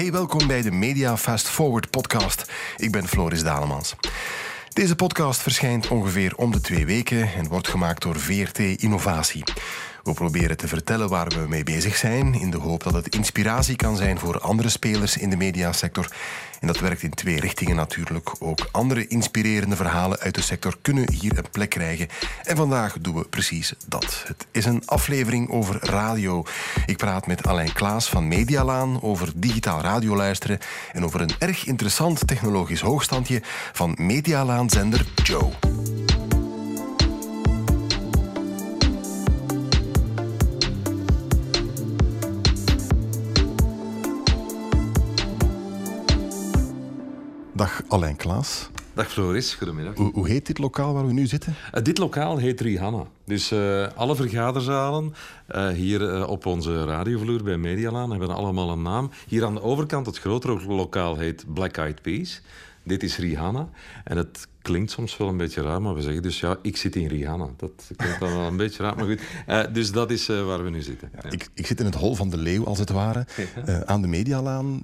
Hey, welkom bij de Media Fast Forward podcast. Ik ben Floris Dalemans. Deze podcast verschijnt ongeveer om de 2 weken en wordt gemaakt door VRT Innovatie. We proberen te vertellen waar we mee bezig zijn, in de hoop dat het inspiratie kan zijn voor andere spelers in de mediasector. En dat werkt in 2 richtingen natuurlijk. Ook andere inspirerende verhalen uit de sector kunnen hier een plek krijgen. En vandaag doen we precies dat. Het is een aflevering over radio. Ik praat met Alain Clauws van Medialaan over digitaal radioluisteren en over een erg interessant technologisch hoogstandje van Medialaan-zender Joe. Dag Alain Clauws. Dag Floris, goedemiddag. Hoe heet dit lokaal waar we nu zitten? Dit lokaal heet Rihanna. Dus alle vergaderzalen hier op onze radiovloer bij Medialaan hebben allemaal een naam. Hier aan de overkant, het grotere lokaal heet Black Eyed Peas. Dit is Rihanna. En het klinkt soms wel een beetje raar, maar we zeggen dus ja, ik zit in Rihanna. Dat klinkt dan wel een beetje raar, maar goed. Dus dat is waar we nu zitten. Ja. Ik zit in het hol van de leeuw, als het ware. Aan de Medialaan.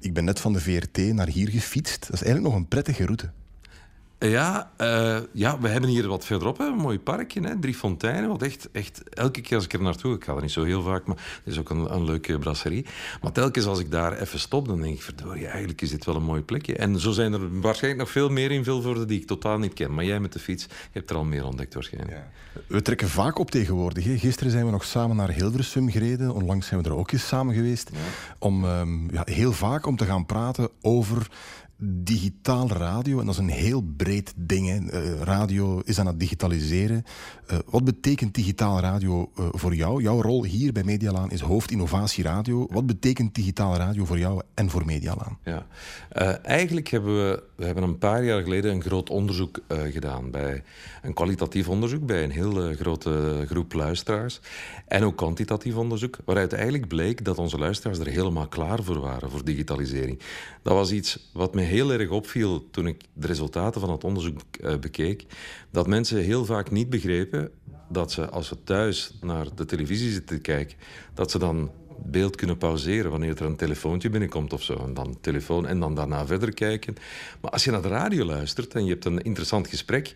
Ik ben net van de VRT naar hier gefietst. Dat is eigenlijk nog een prettige route. Ja, we hebben hier wat verderop een mooi parkje, Driefonteinen. Wat echt, elke keer als ik er naartoe, ik ga er niet zo heel vaak, maar het is ook een leuke brasserie. Maar telkens als ik daar even stop, dan denk ik, verdorie, eigenlijk is dit wel een mooi plekje. En zo zijn er waarschijnlijk nog veel meer in Vilvoorde die ik totaal niet ken. Maar jij met de fiets, je hebt er al meer ontdekt waarschijnlijk. Ja. We trekken vaak op tegenwoordig. Hè. Gisteren zijn we nog samen naar Hilversum gereden. Onlangs zijn we er ook eens samen geweest. Ja. Om heel vaak om te gaan praten over digitaal radio, en dat is een heel breed ding. Hè. Radio is aan het digitaliseren. Wat betekent digitaal radio voor jou? Jouw rol hier bij Medialaan is hoofd innovatie radio. Wat betekent digitaal radio voor jou en voor Medialaan? Ja. Eigenlijk hebben we een paar jaar geleden een groot onderzoek gedaan. Een kwalitatief onderzoek bij een heel grote groep luisteraars. En ook kwantitatief onderzoek, waaruit eigenlijk bleek dat onze luisteraars er helemaal klaar voor waren, voor digitalisering. Dat was iets wat mij heel erg opviel toen ik de resultaten van het onderzoek bekeek, dat mensen heel vaak niet begrepen dat ze, als ze thuis naar de televisie zitten te kijken, dat ze dan beeld kunnen pauzeren wanneer er een telefoontje binnenkomt of zo. En dan telefoon en dan daarna verder kijken. Maar als je naar de radio luistert en je hebt een interessant gesprek,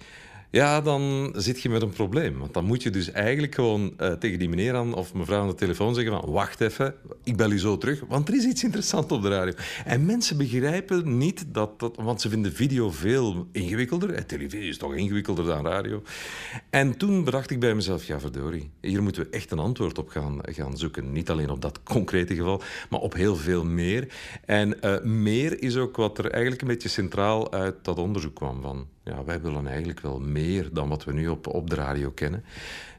ja, dan zit je met een probleem. Want dan moet je dus eigenlijk gewoon tegen die meneer aan of mevrouw aan de telefoon zeggen van wacht even, ik bel u zo terug, want er is iets interessants op de radio. En mensen begrijpen niet dat, want ze vinden video veel ingewikkelder. Televisie is toch ingewikkelder dan radio. En toen bedacht ik bij mezelf, ja verdorie, hier moeten we echt een antwoord op gaan zoeken. Niet alleen op dat concrete geval, maar op heel veel meer. En meer is ook wat er eigenlijk een beetje centraal uit dat onderzoek kwam van, ja, wij willen eigenlijk wel meer dan wat we nu op de radio kennen.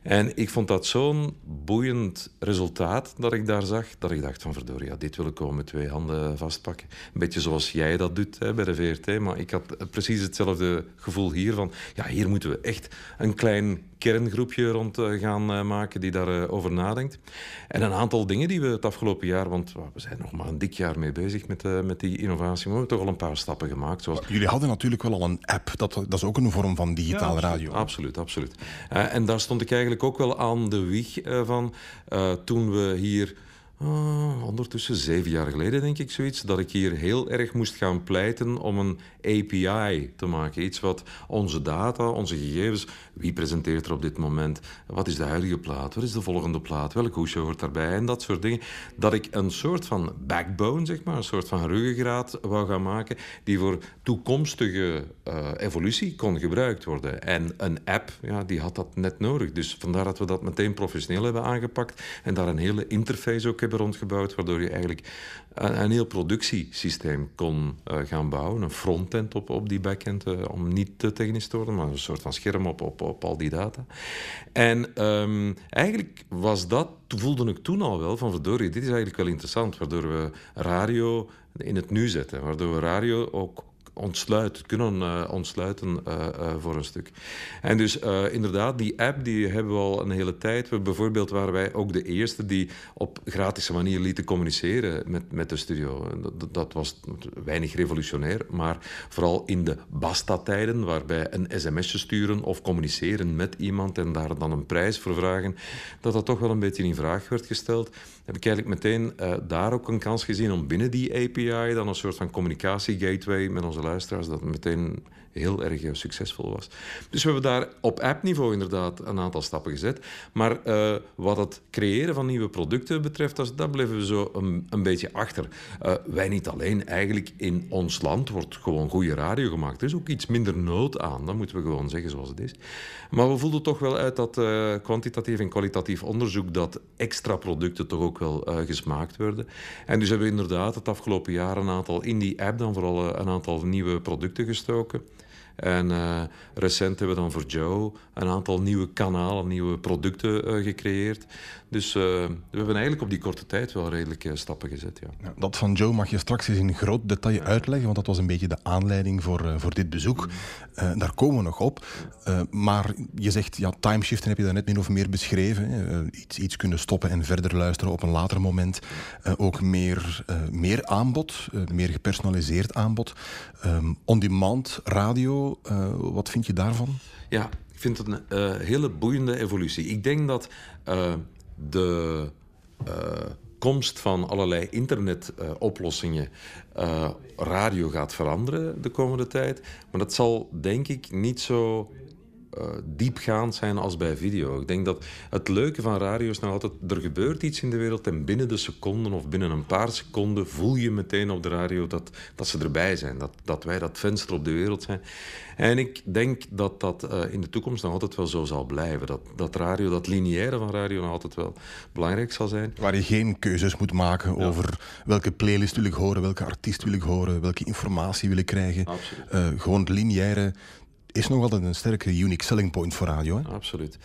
En ik vond dat zo'n boeiend resultaat dat ik daar zag, dat ik dacht van verdorie, ja, dit wil ik gewoon met 2 handen vastpakken. Een beetje zoals jij dat doet hè, bij de VRT, maar ik had precies hetzelfde gevoel hier van, ja, hier moeten we echt een klein kerngroepje rond gaan maken die daarover nadenkt. En een aantal dingen die we het afgelopen jaar, want we zijn nog maar een dik jaar mee bezig met die innovatie, maar we hebben toch al een paar stappen gemaakt. Zoals... Jullie hadden natuurlijk wel al een app, dat is ook een vorm van digitale radio. Absoluut, absoluut. En daar stond ik eigenlijk ook wel aan de wieg van toen we hier... ondertussen 7 jaar geleden, denk ik, zoiets, dat ik hier heel erg moest gaan pleiten om een API te maken. Iets wat onze data, onze gegevens, wie presenteert er op dit moment, wat is de huidige plaat, wat is de volgende plaat, welk hoesje hoort daarbij en dat soort dingen. Dat ik een soort van backbone, zeg maar, een soort van ruggengraat wou gaan maken die voor toekomstige evolutie kon gebruikt worden. En een app, ja, die had dat net nodig. Dus vandaar dat we dat meteen professioneel hebben aangepakt en daar een hele interface ook hebben rondgebouwd, waardoor je eigenlijk een heel productiesysteem kon gaan bouwen. Een frontend op die backend, om niet te technisch te worden, maar een soort van scherm op al die data. En eigenlijk was dat, voelde ik toen al wel van verdorie, dit is eigenlijk wel interessant, waardoor we radio in het nu zetten, waardoor we radio ook ontsluiten voor een stuk. En dus inderdaad, die app die hebben we al een hele tijd. We bijvoorbeeld waren wij ook de eerste die op gratis manier lieten communiceren met de studio. Dat was weinig revolutionair, maar vooral in de basta-tijden, waarbij een sms'je sturen of communiceren met iemand en daar dan een prijs voor vragen, dat toch wel een beetje in vraag werd gesteld. Heb ik eigenlijk meteen daar ook een kans gezien om binnen die API dan een soort van communicatiegateway met onze luisteraars, dat meteen heel erg succesvol was. Dus we hebben daar op appniveau inderdaad een aantal stappen gezet. Maar wat het creëren van nieuwe producten betreft, daar bleven we zo een beetje achter. Wij niet alleen, eigenlijk in ons land wordt gewoon goede radio gemaakt. Er is ook iets minder nood aan, dat moeten we gewoon zeggen zoals het is. Maar we voelden toch wel uit dat kwantitatief en kwalitatief onderzoek dat extra producten toch ook wel gesmaakt werden. En dus hebben we inderdaad het afgelopen jaar een aantal in die app dan vooral een aantal nieuwe producten gestoken. En recent hebben we dan voor Joe een aantal nieuwe kanalen, nieuwe producten gecreëerd. Dus we hebben eigenlijk op die korte tijd wel redelijk stappen gezet. Ja. Ja, dat van Joe mag je straks eens in groot detail uitleggen, want dat was een beetje de aanleiding voor dit bezoek. Daar komen we nog op. Maar je zegt, ja, timeshiften heb je daar net min of meer beschreven. Iets kunnen stoppen en verder luisteren op een later moment. Ook meer aanbod, meer gepersonaliseerd aanbod. On-demand radio. Wat vind je daarvan? Ja, ik vind het een hele boeiende evolutie. Ik denk dat komst van allerlei internetoplossingen radio gaat veranderen de komende tijd. Maar dat zal denk ik niet zo diepgaand zijn als bij video. Ik denk dat het leuke van radio is nou altijd, er gebeurt iets in de wereld en binnen de seconden of binnen een paar seconden voel je meteen op de radio dat ze erbij zijn, dat wij dat venster op de wereld zijn. En ik denk dat in de toekomst nog altijd wel zo zal blijven. Dat radio, dat lineaire van radio nog altijd wel belangrijk zal zijn. Waar je geen keuzes moet maken over welke playlist wil ik horen, welke artiest wil ik horen, welke informatie wil ik krijgen. Gewoon het lineaire is nog altijd een sterke unique selling point voor radio. Hè? Absoluut.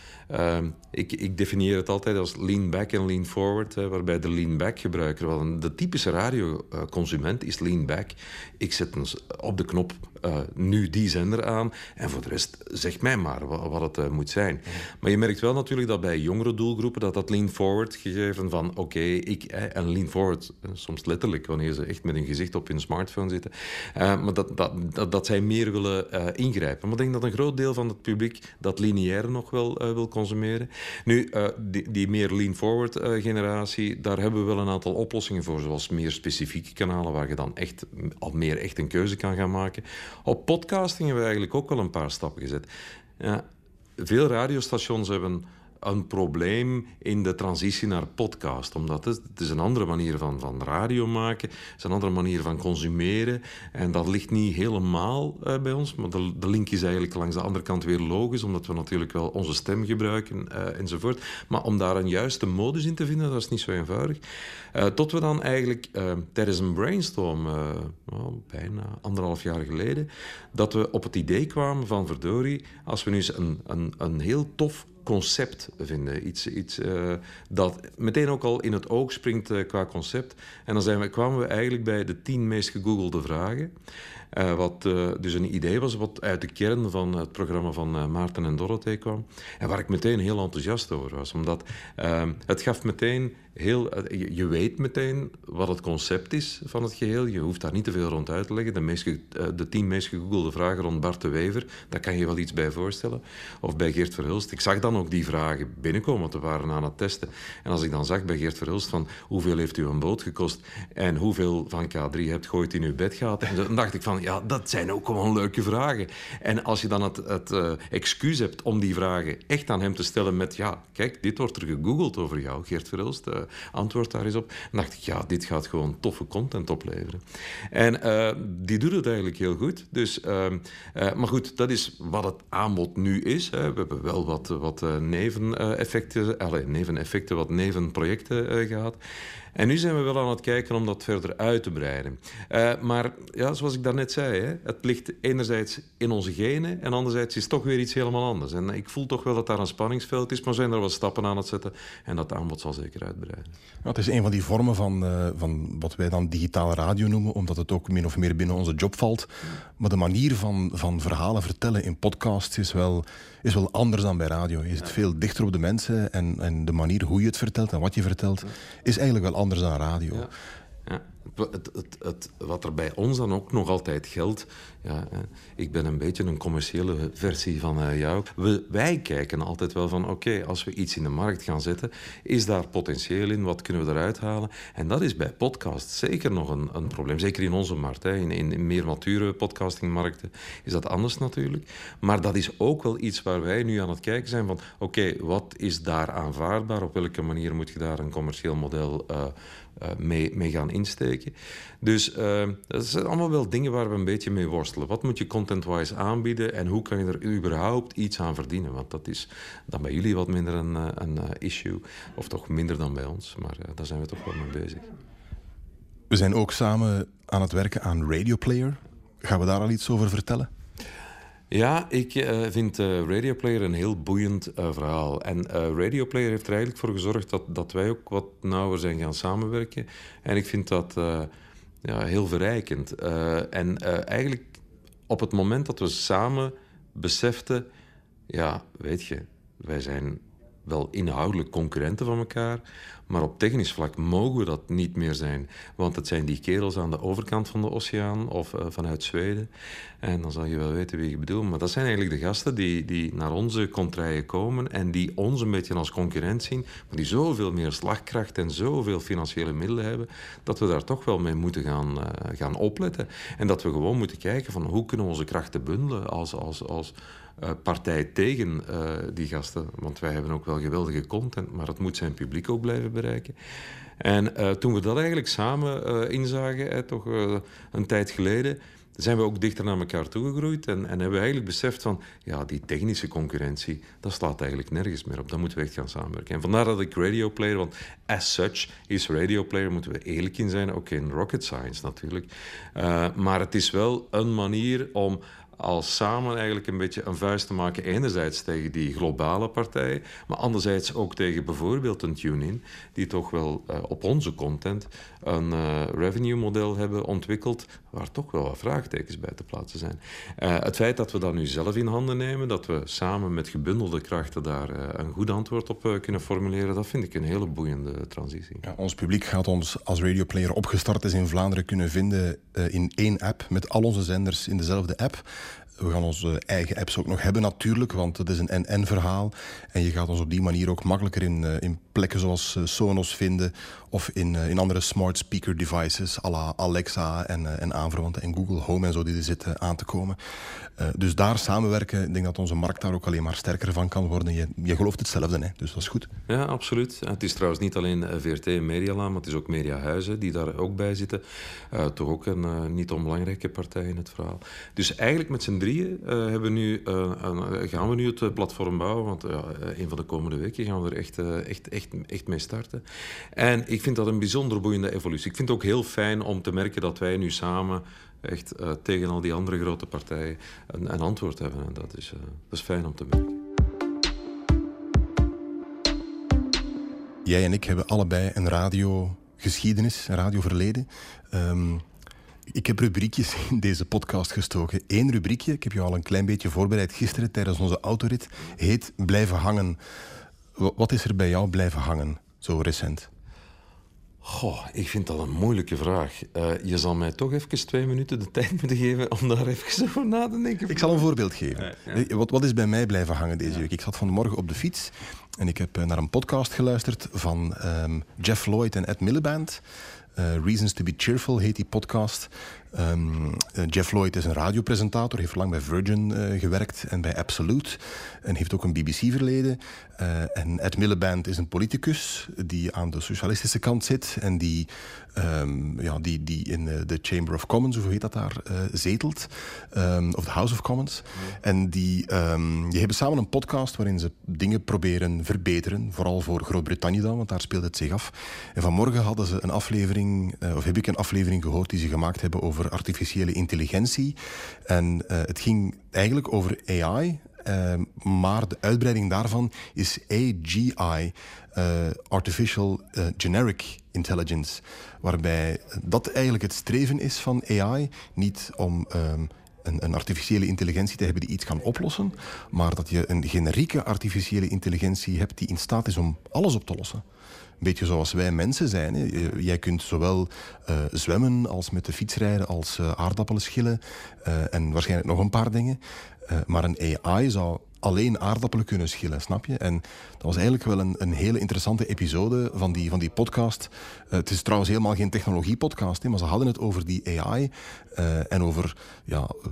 Ik definieer het altijd als lean back en lean forward, waarbij de lean back gebruiker, want de typische radioconsument is lean back. Ik zet op de knop nu die zender aan en voor de rest zeg mij maar wat het moet zijn. Maar je merkt wel natuurlijk dat bij jongere doelgroepen dat lean forward gegeven van en lean forward, soms letterlijk wanneer ze echt met hun gezicht op hun smartphone zitten, maar dat zij meer willen ingrijpen. Maar ik denk dat een groot deel van het publiek dat lineair nog wel wil consumeren. Nu, die meer lean-forward generatie, daar hebben we wel een aantal oplossingen voor, zoals meer specifieke kanalen waar je dan echt al meer echt een keuze kan gaan maken. Op podcasting hebben we eigenlijk ook wel een paar stappen gezet. Veel radiostations hebben een probleem in de transitie naar podcast. Omdat het is een andere manier van radio maken. Het is een andere manier van consumeren. En dat ligt niet helemaal bij ons. Maar de link is eigenlijk langs de andere kant weer logisch. Omdat we natuurlijk wel onze stem gebruiken enzovoort. Maar om daar een juiste modus in te vinden, dat is niet zo eenvoudig. Tot we dan eigenlijk tijdens een brainstorm, bijna 1,5 jaar geleden, dat we op het idee kwamen van verdorie, als we nu eens een heel tof concept vinden. Iets dat meteen ook al in het oog springt qua concept. En dan kwamen we eigenlijk bij de 10 meest gegoogelde vragen. Wat dus een idee was wat uit de kern van het programma van Maarten en Dorothee kwam. En waar ik meteen heel enthousiast over was. Omdat het gaf meteen je weet meteen wat het concept is van het geheel. Je hoeft daar niet te veel rond uit te leggen. De 10 meest gegoogelde vragen rond Bart de Wever, daar kan je wel iets bij voorstellen. Of bij Geert Verhulst. Ik zag dan ook die vragen binnenkomen, want we waren aan het testen. En als ik dan zag bij Geert Verhulst van hoeveel heeft u een boot gekost en hoeveel van K3 hebt gooit in uw bedgaten. En dan dacht ik van ja, dat zijn ook gewoon leuke vragen. En als je dan het excuus hebt om die vragen echt aan hem te stellen met ja, kijk, dit wordt er gegoogeld over jou, Geert Verhulst. Antwoord daar eens op. En dacht ik, ja, dit gaat gewoon toffe content opleveren. En die doet het eigenlijk heel goed. Dus, maar goed, dat is wat het aanbod nu is. Hè. We hebben wel wat neveneffecten, wat nevenprojecten gehad. En nu zijn we wel aan het kijken om dat verder uit te breiden. Maar ja, zoals ik daarnet net zei, hè? Het ligt enerzijds in onze genen en anderzijds is het toch weer iets helemaal anders. En ik voel toch wel dat daar een spanningsveld is, maar zijn er wat stappen aan het zetten en dat aanbod zal zeker uitbreiden. Nou, het is een van die vormen van wat wij dan digitale radio noemen, omdat het ook min of meer binnen onze job valt. Maar de manier van verhalen vertellen in podcasts is wel anders dan bij radio. Je zit veel dichter op de mensen en de manier hoe je het vertelt en wat je vertelt is eigenlijk wel anders dan radio. Ja. Ja, wat er bij ons dan ook nog altijd geldt... Ja, ik ben een beetje een commerciële versie van jou. Wij kijken altijd wel van... Oké, als we iets in de markt gaan zetten... is daar potentieel in? Wat kunnen we eruit halen? En dat is bij podcasts zeker nog een probleem. Zeker in onze markt. Hè. In meer mature podcastingmarkten is dat anders natuurlijk. Maar dat is ook wel iets waar wij nu aan het kijken zijn van... Oké, wat is daar aanvaardbaar? Op welke manier moet je daar een commercieel model... mee gaan insteken. Dus dat zijn allemaal wel dingen waar we een beetje mee worstelen. Wat moet je content-wise aanbieden en hoe kan je er überhaupt iets aan verdienen? Want dat is dan bij jullie wat minder een issue. Of toch minder dan bij ons. Maar daar zijn we toch wel mee bezig. We zijn ook samen aan het werken aan Radio Player. Gaan we daar al iets over vertellen? Ja, ik vind Radio Player een heel boeiend verhaal. En Radio Player heeft er eigenlijk voor gezorgd dat wij ook wat nauwer zijn gaan samenwerken. En ik vind dat heel verrijkend. Eigenlijk op het moment dat we samen beseften... Ja, weet je, wij zijn wel inhoudelijk concurrenten van elkaar... maar op technisch vlak mogen we dat niet meer zijn. Want het zijn die kerels aan de overkant van de oceaan of vanuit Zweden. En dan zal je wel weten wie ik bedoel. Maar dat zijn eigenlijk de gasten die naar onze contraien komen... en die ons een beetje als concurrent zien... maar die zoveel meer slagkracht en zoveel financiële middelen hebben... dat we daar toch wel mee moeten gaan opletten. En dat we gewoon moeten kijken van hoe kunnen we onze krachten bundelen... als partij tegen die gasten. Want wij hebben ook wel geweldige content... maar het moet zijn publiek ook blijven bereiken. En toen we dat eigenlijk samen inzagen... Toch een tijd geleden... zijn we ook dichter naar elkaar toegegroeid... en hebben we eigenlijk beseft van... ja, die technische concurrentie... dat slaat eigenlijk nergens meer op. Dan moeten we echt gaan samenwerken. En vandaar dat ik Radio Player... want as such is Radio Player... moeten we eerlijk in zijn. Ook in rocket science natuurlijk. Maar het is wel een manier om... al samen eigenlijk een beetje een vuist te maken... enerzijds tegen die globale partijen... maar anderzijds ook tegen bijvoorbeeld een TuneIn... die toch wel op onze content een revenue model hebben ontwikkeld... waar toch wel wat vraagtekens bij te plaatsen zijn. Het feit dat we dat nu zelf in handen nemen... dat we samen met gebundelde krachten daar een goed antwoord op kunnen formuleren... dat vind ik een hele boeiende transitie. Ja, ons publiek gaat ons als Radio Player opgestart is in Vlaanderen kunnen vinden... in één app, met al onze zenders in dezelfde app... We gaan onze eigen apps ook nog hebben natuurlijk, want het is een en-en verhaal. En je gaat ons op die manier ook makkelijker in plekken zoals Sonos vinden... of in andere smart speaker devices, à la Alexa en aanverwanten... en Google Home en zo die er zitten aan te komen. Dus daar samenwerken, ik denk dat onze markt daar ook alleen maar sterker van kan worden. Je gelooft hetzelfde, hè? Dus dat is goed. Ja, absoluut. Het is trouwens niet alleen VRT en Medialaan, maar het is ook Mediahuizen die daar ook bij zitten. Toch ook een niet onbelangrijke partij in het verhaal. Dus eigenlijk met z'n drieën gaan we nu het platform bouwen, want een van de komende weken gaan we er echt mee starten. En ik vind dat een bijzonder boeiende evolutie. Ik vind het ook heel fijn om te merken dat wij nu samen echt tegen al die andere grote partijen een antwoord hebben. En dat is fijn om te merken. Jij en ik hebben allebei een radiogeschiedenis, een radioverleden. Ik heb rubriekjes in deze podcast gestoken. Eén rubriekje, ik heb je al een klein beetje voorbereid gisteren tijdens onze autorit, heet Blijven hangen. Wat is er bij jou blijven hangen, zo recent? Goh, ik vind dat een moeilijke vraag. Je zal mij toch even 2 minuten de tijd moeten geven om daar even over na te denken. Ik zal een voorbeeld geven. Ja. Wat is bij mij blijven hangen deze week? Ik zat vanmorgen op de fiets en ik heb naar een podcast geluisterd van Jeff Lloyd en Ed Miliband. Reasons to be Cheerful heet die podcast. Jeff Lloyd is een radiopresentator, heeft lang bij Virgin gewerkt en bij Absolute. En heeft ook een BBC-verleden. En Ed Miliband is een politicus die aan de socialistische kant zit... en die in de Chamber of Commons, hoe heet dat daar, zetelt. Of de House of Commons. Ja. En die hebben samen een podcast waarin ze dingen proberen verbeteren. Vooral voor Groot-Brittannië dan, want daar speelt het zich af. En vanmorgen hadden ze een aflevering... aflevering, of heb ik een aflevering gehoord die ze gemaakt hebben over artificiële intelligentie. En het ging eigenlijk over AI, maar de uitbreiding daarvan is AGI, Artificial Generic Intelligence, waarbij dat eigenlijk het streven is van AI, niet om een artificiële intelligentie te hebben die iets kan oplossen, maar dat je een generieke artificiële intelligentie hebt die in staat is om alles op te lossen. Een beetje zoals wij mensen zijn. Hè. Jij kunt zowel zwemmen als met de fiets rijden, als aardappelen schillen en waarschijnlijk nog een paar dingen. Maar een AI zou alleen aardappelen kunnen schillen, snap je? En dat was eigenlijk wel een hele interessante episode van die podcast. Het is trouwens helemaal geen technologie-podcast, maar ze hadden het over die AI en over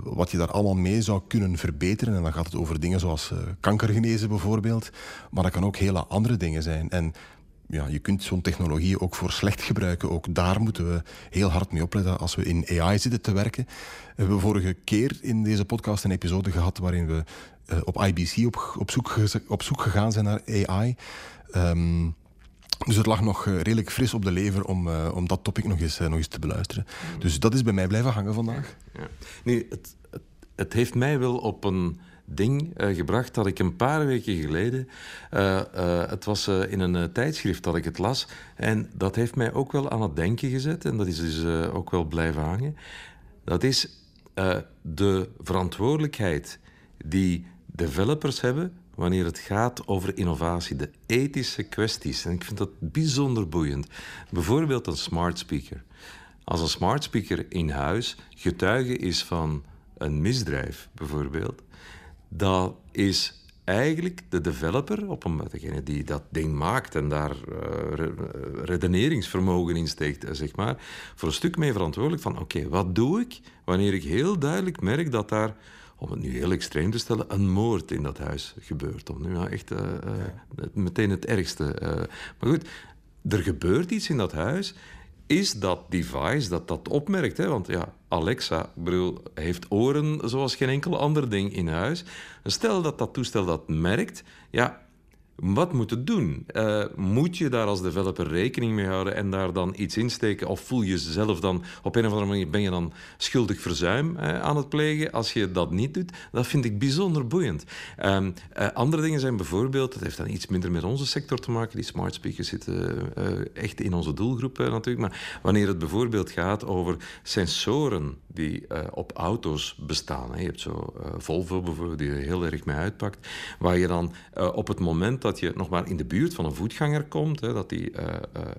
wat je daar allemaal mee zou kunnen verbeteren. En dan gaat het over dingen zoals kankergenezen bijvoorbeeld. Maar dat kan ook hele andere dingen zijn. En ja, je kunt zo'n technologie ook voor slecht gebruiken. Ook daar moeten we heel hard mee opletten als we in AI zitten te werken. We hebben vorige keer in deze podcast een episode gehad waarin we op IBC op zoek gegaan zijn naar AI. Dus het lag nog redelijk fris op de lever om dat topic nog eens te beluisteren. Mm. Dus dat is bij mij blijven hangen vandaag. Ja. Nu, het heeft mij wel op een ding gebracht dat ik een paar weken geleden... het was in een tijdschrift dat ik het las. En dat heeft mij ook wel aan het denken gezet. En dat is dus ook wel blijven hangen. Dat is de verantwoordelijkheid die developers hebben wanneer het gaat over innovatie. De ethische kwesties. En ik vind dat bijzonder boeiend. Bijvoorbeeld een smart speaker. Als een smart speaker in huis getuige is van een misdrijf, bijvoorbeeld... Dat is eigenlijk de developer, degene die dat ding maakt en daar redeneringsvermogen in steekt, zeg maar, voor een stuk mee verantwoordelijk van oké, wat doe ik wanneer ik heel duidelijk merk dat daar, om het nu heel extreem te stellen, een moord in dat huis gebeurt. Om nu echt meteen het ergste. Maar goed, er gebeurt iets in dat huis. Is dat device dat opmerkt? Hè? Want ja, Alexa heeft oren zoals geen enkel ander ding in huis. Stel dat dat toestel dat merkt, ja, wat moet het doen? Moet je daar als developer rekening mee houden en daar dan iets insteken? Of voel je zelf dan, op een of andere manier ben je dan schuldig verzuim aan het plegen als je dat niet doet? Dat vind ik bijzonder boeiend. Andere dingen zijn bijvoorbeeld, dat heeft dan iets minder met onze sector te maken, die smart speakers zitten echt in onze doelgroep natuurlijk, maar wanneer het bijvoorbeeld gaat over sensoren die op auto's bestaan. Hè. Je hebt zo Volvo bijvoorbeeld, die er heel erg mee uitpakt, waar je dan op het moment dat je nog maar in de buurt van een voetganger komt, hè, dat die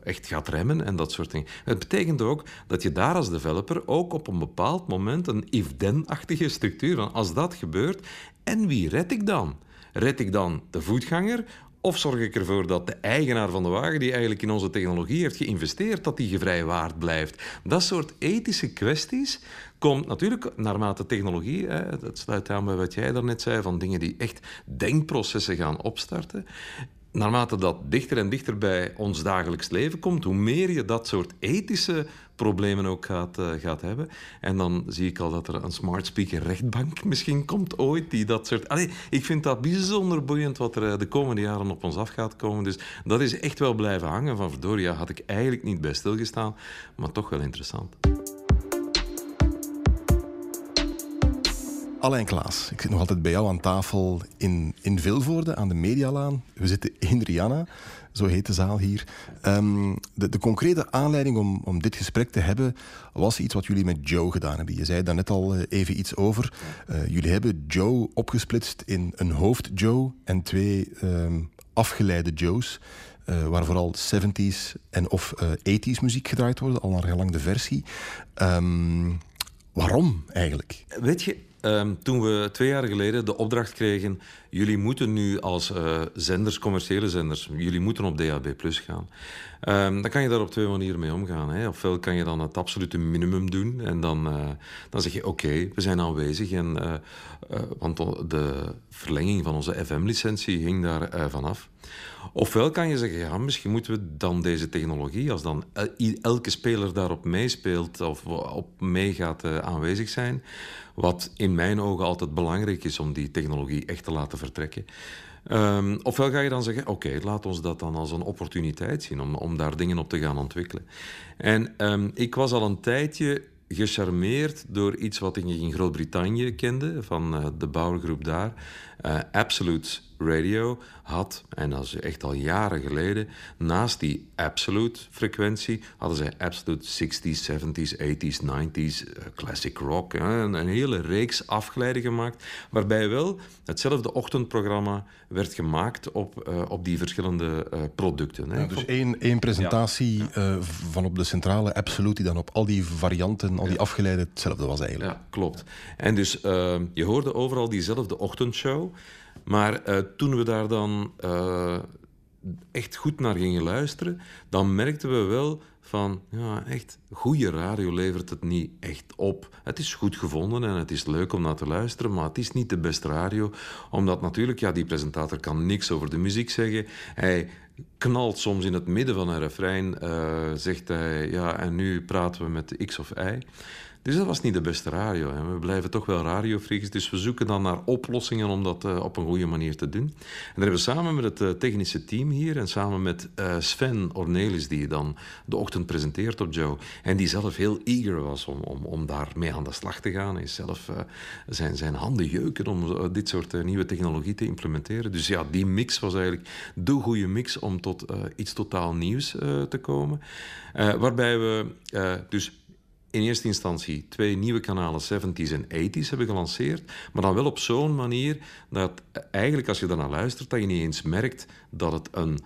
echt gaat remmen en dat soort dingen. Het betekent ook dat je daar als developer ook op een bepaald moment een if-then-achtige structuur, van als dat gebeurt, en wie red ik dan? Red ik dan de voetganger? Of zorg ik ervoor dat de eigenaar van de wagen, die eigenlijk in onze technologie heeft geïnvesteerd, dat die gevrijwaard blijft? Dat soort ethische kwesties komt natuurlijk naarmate technologie, hè, dat sluit aan bij wat jij daarnet zei, van dingen die echt denkprocessen gaan opstarten. Naarmate dat dichter en dichter bij ons dagelijks leven komt, hoe meer je dat soort ethische problemen ook gaat hebben. En dan zie ik al dat er een smart speaker rechtbank misschien komt ooit die dat soort... Allee, ik vind dat bijzonder boeiend wat er de komende jaren op ons af gaat komen. Dus dat is echt wel blijven hangen van verdorie, ja, had ik eigenlijk niet bij stilgestaan, maar toch wel interessant. Alain Clauws, ik zit nog altijd bij jou aan tafel in Vilvoorde, aan de Medialaan. We zitten in Rihanna, zo heet de zaal hier. De concrete aanleiding om dit gesprek te hebben was iets wat jullie met Joe gedaan hebben. Je zei daar net al even iets over. Jullie hebben Joe opgesplitst in een hoofd-Joe en twee afgeleide Joes. Waar vooral 70s en of 80s muziek gedraaid worden, al naar gelang de versie. Waarom eigenlijk? Weet je... Toen we 2 jaar geleden de opdracht kregen... jullie moeten nu als zenders, commerciële zenders... jullie moeten op DAB+ gaan. Dan kan je daar op 2 manieren mee omgaan. Hè. Ofwel kan je dan het absolute minimum doen... en dan zeg je, oké, we zijn aanwezig. En, want de verlenging van onze FM-licentie ging daar vanaf. Ofwel kan je zeggen, ja, misschien moeten we dan deze technologie... als dan elke speler daarop meespeelt of op mee gaat aanwezig zijn... Wat in mijn ogen altijd belangrijk is om die technologie echt te laten vertrekken. Ofwel ga je dan zeggen, oké, laat ons dat dan als een opportuniteit zien om daar dingen op te gaan ontwikkelen. En ik was al een tijdje gecharmeerd door iets wat ik in Groot-Brittannië kende, van de bouwgroep daar. Absolute Radio had, en dat is echt al jaren geleden, naast die Absolute-frequentie hadden zij Absolute 60s, 70s, 80s, 90s, classic rock, een hele reeks afgeleiden gemaakt, waarbij wel hetzelfde ochtendprogramma werd gemaakt op die verschillende producten. Hè. Ja, dus één presentatie van op de centrale Absolute, die dan op al die varianten, al die afgeleiden, hetzelfde was eigenlijk. Ja, klopt. En dus je hoorde overal diezelfde ochtendshow. Maar toen we daar dan echt goed naar gingen luisteren, dan merkten we wel van, ja, echt, goede radio levert het niet echt op. Het is goed gevonden en het is leuk om naar te luisteren, maar het is niet de beste radio. Omdat natuurlijk, ja, die presentator kan niks over de muziek zeggen. Hij knalt soms in het midden van een refrein, zegt hij, ja, en nu praten we met X of Y. Dus dat was niet de beste radio. Hè. We blijven toch wel radiofreaks. Dus we zoeken dan naar oplossingen om dat op een goede manier te doen. En daar hebben we samen met het technische team hier en samen met Sven Ornelis, die dan de ochtend presenteert op Joe. En die zelf heel eager was om daarmee aan de slag te gaan. Hij is zelf zijn handen jeuken om dit soort nieuwe technologie te implementeren. Dus ja, die mix was eigenlijk de goede mix om tot iets totaal nieuws te komen. Waarbij we dus in eerste instantie 2 nieuwe kanalen, 70s en 80s, hebben gelanceerd. Maar dan wel op zo'n manier dat eigenlijk als je daarnaar luistert, dat je niet eens merkt dat het een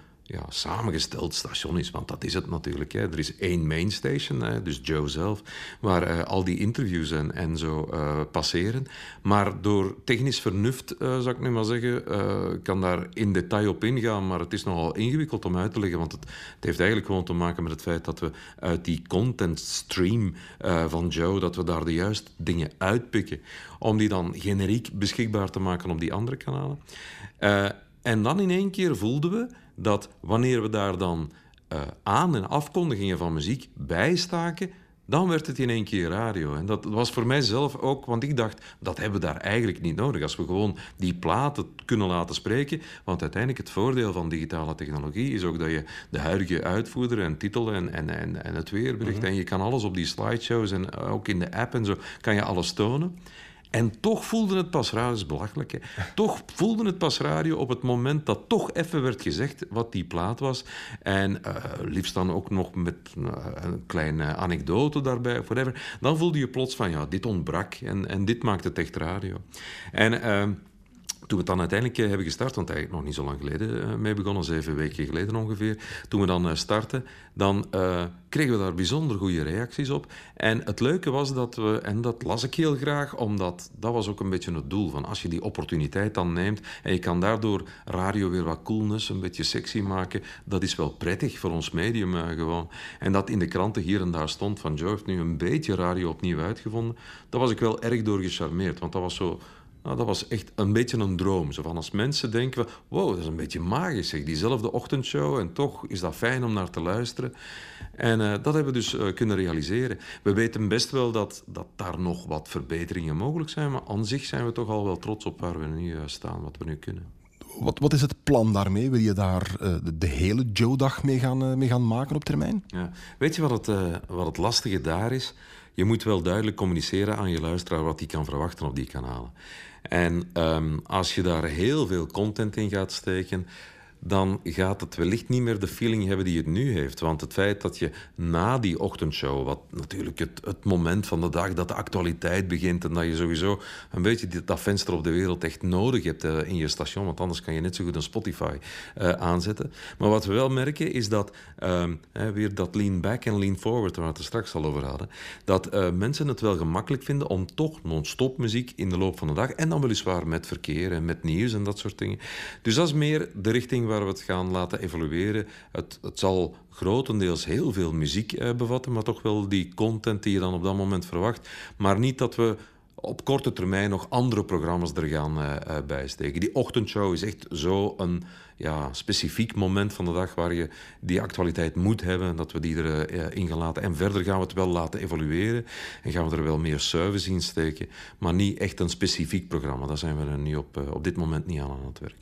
samengesteld station is. Want dat is het natuurlijk. Hè. Er is 1 main station, hè, dus Joe zelf, waar al die interviews en zo passeren. Maar door technisch vernuft, zou ik nu maar zeggen, kan daar in detail op ingaan. Maar het is nogal ingewikkeld om uit te leggen. Want het heeft eigenlijk gewoon te maken met het feit dat we uit die contentstream van Joe, dat we daar de juiste dingen uitpikken. Om die dan generiek beschikbaar te maken op die andere kanalen. En dan in één keer voelden we dat wanneer we daar dan aan- en afkondigingen van muziek bij staken, dan werd het in één keer radio. En dat was voor mijzelf ook, want ik dacht, dat hebben we daar eigenlijk niet nodig. Als we gewoon die platen kunnen laten spreken. Want uiteindelijk het voordeel van digitale technologie is ook dat je de huidige uitvoerder en titel en het weerbericht. Mm-hmm. En je kan alles op die slideshows en ook in de app en zo, kan je alles tonen. En toch voelde het pas radio, dat is belachelijk, hè? Toch voelde het pas radio op het moment dat toch even werd gezegd wat die plaat was. En liefst dan ook nog met een kleine anekdote daarbij, of whatever. Dan voelde je plots van, ja, dit ontbrak en dit maakt het echt radio. En toen we het dan uiteindelijk hebben gestart, want eigenlijk nog niet zo lang geleden mee begonnen, 7 weken geleden ongeveer, toen we dan startten, dan kregen we daar bijzonder goede reacties op. En het leuke was dat we, en dat las ik heel graag, omdat dat was ook een beetje het doel, van als je die opportuniteit dan neemt en je kan daardoor radio weer wat coolness, een beetje sexy maken, dat is wel prettig voor ons medium gewoon. En dat in de kranten hier en daar stond van Joe heeft nu een beetje radio opnieuw uitgevonden, daar was ik wel erg door gecharmeerd, want dat was zo... Nou, dat was echt een beetje een droom. Zo van als mensen denken, wow, dat is een beetje magisch. Zeg. Diezelfde ochtendshow en toch is dat fijn om naar te luisteren. En dat hebben we dus kunnen realiseren. We weten best wel dat daar nog wat verbeteringen mogelijk zijn. Maar aan zich zijn we toch al wel trots op waar we nu staan, wat we nu kunnen. Wat is het plan daarmee? Wil je daar de hele Joe-dag mee gaan maken op termijn? Ja. Weet je wat het lastige daar is? Je moet wel duidelijk communiceren aan je luisteraar wat hij kan verwachten op die kanalen. En als je daar heel veel content in gaat steken, dan gaat het wellicht niet meer de feeling hebben die het nu heeft. Want het feit dat je na die ochtendshow, wat natuurlijk het moment van de dag dat de actualiteit begint en dat je sowieso een beetje dat venster op de wereld echt nodig hebt in je station, want anders kan je net zo goed een Spotify aanzetten. Maar wat we wel merken is dat, weer dat lean back en lean forward, waar we het er straks al over hadden, dat mensen het wel gemakkelijk vinden om toch non-stop muziek in de loop van de dag, en dan weliswaar met verkeer en met nieuws en dat soort dingen. Dus dat is meer de richting waar we het gaan laten evolueren. Het zal grotendeels heel veel muziek bevatten, maar toch wel die content die je dan op dat moment verwacht. Maar niet dat we op korte termijn nog andere programma's er gaan bijsteken. Die ochtendshow is echt zo'n specifiek moment van de dag waar je die actualiteit moet hebben, dat we die erin gaan laten. En verder gaan we het wel laten evolueren en gaan we er wel meer service in steken. Maar niet echt een specifiek programma. Daar zijn we er nu op dit moment niet aan het werk.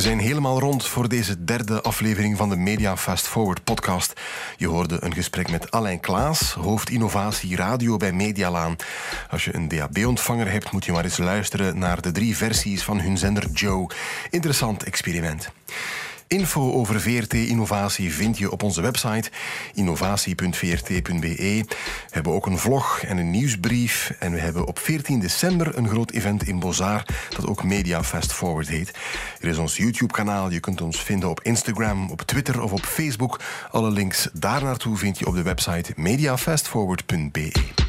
We zijn helemaal rond voor deze derde aflevering van de Media Fast Forward podcast. Je hoorde een gesprek met Alain Clauws, hoofd innovatie radio bij Medialaan. Als je een DAB-ontvanger hebt, moet je maar eens luisteren naar de 3 versies van hun zender Joe. Interessant experiment. Info over VRT Innovatie vind je op onze website innovatie.vrt.be. We hebben ook een vlog en een nieuwsbrief. En we hebben op 14 december een groot event in Bozar dat ook Media Fast Forward heet. Er is ons YouTube-kanaal, je kunt ons vinden op Instagram, op Twitter of op Facebook. Alle links daarnaartoe vind je op de website mediafastforward.be.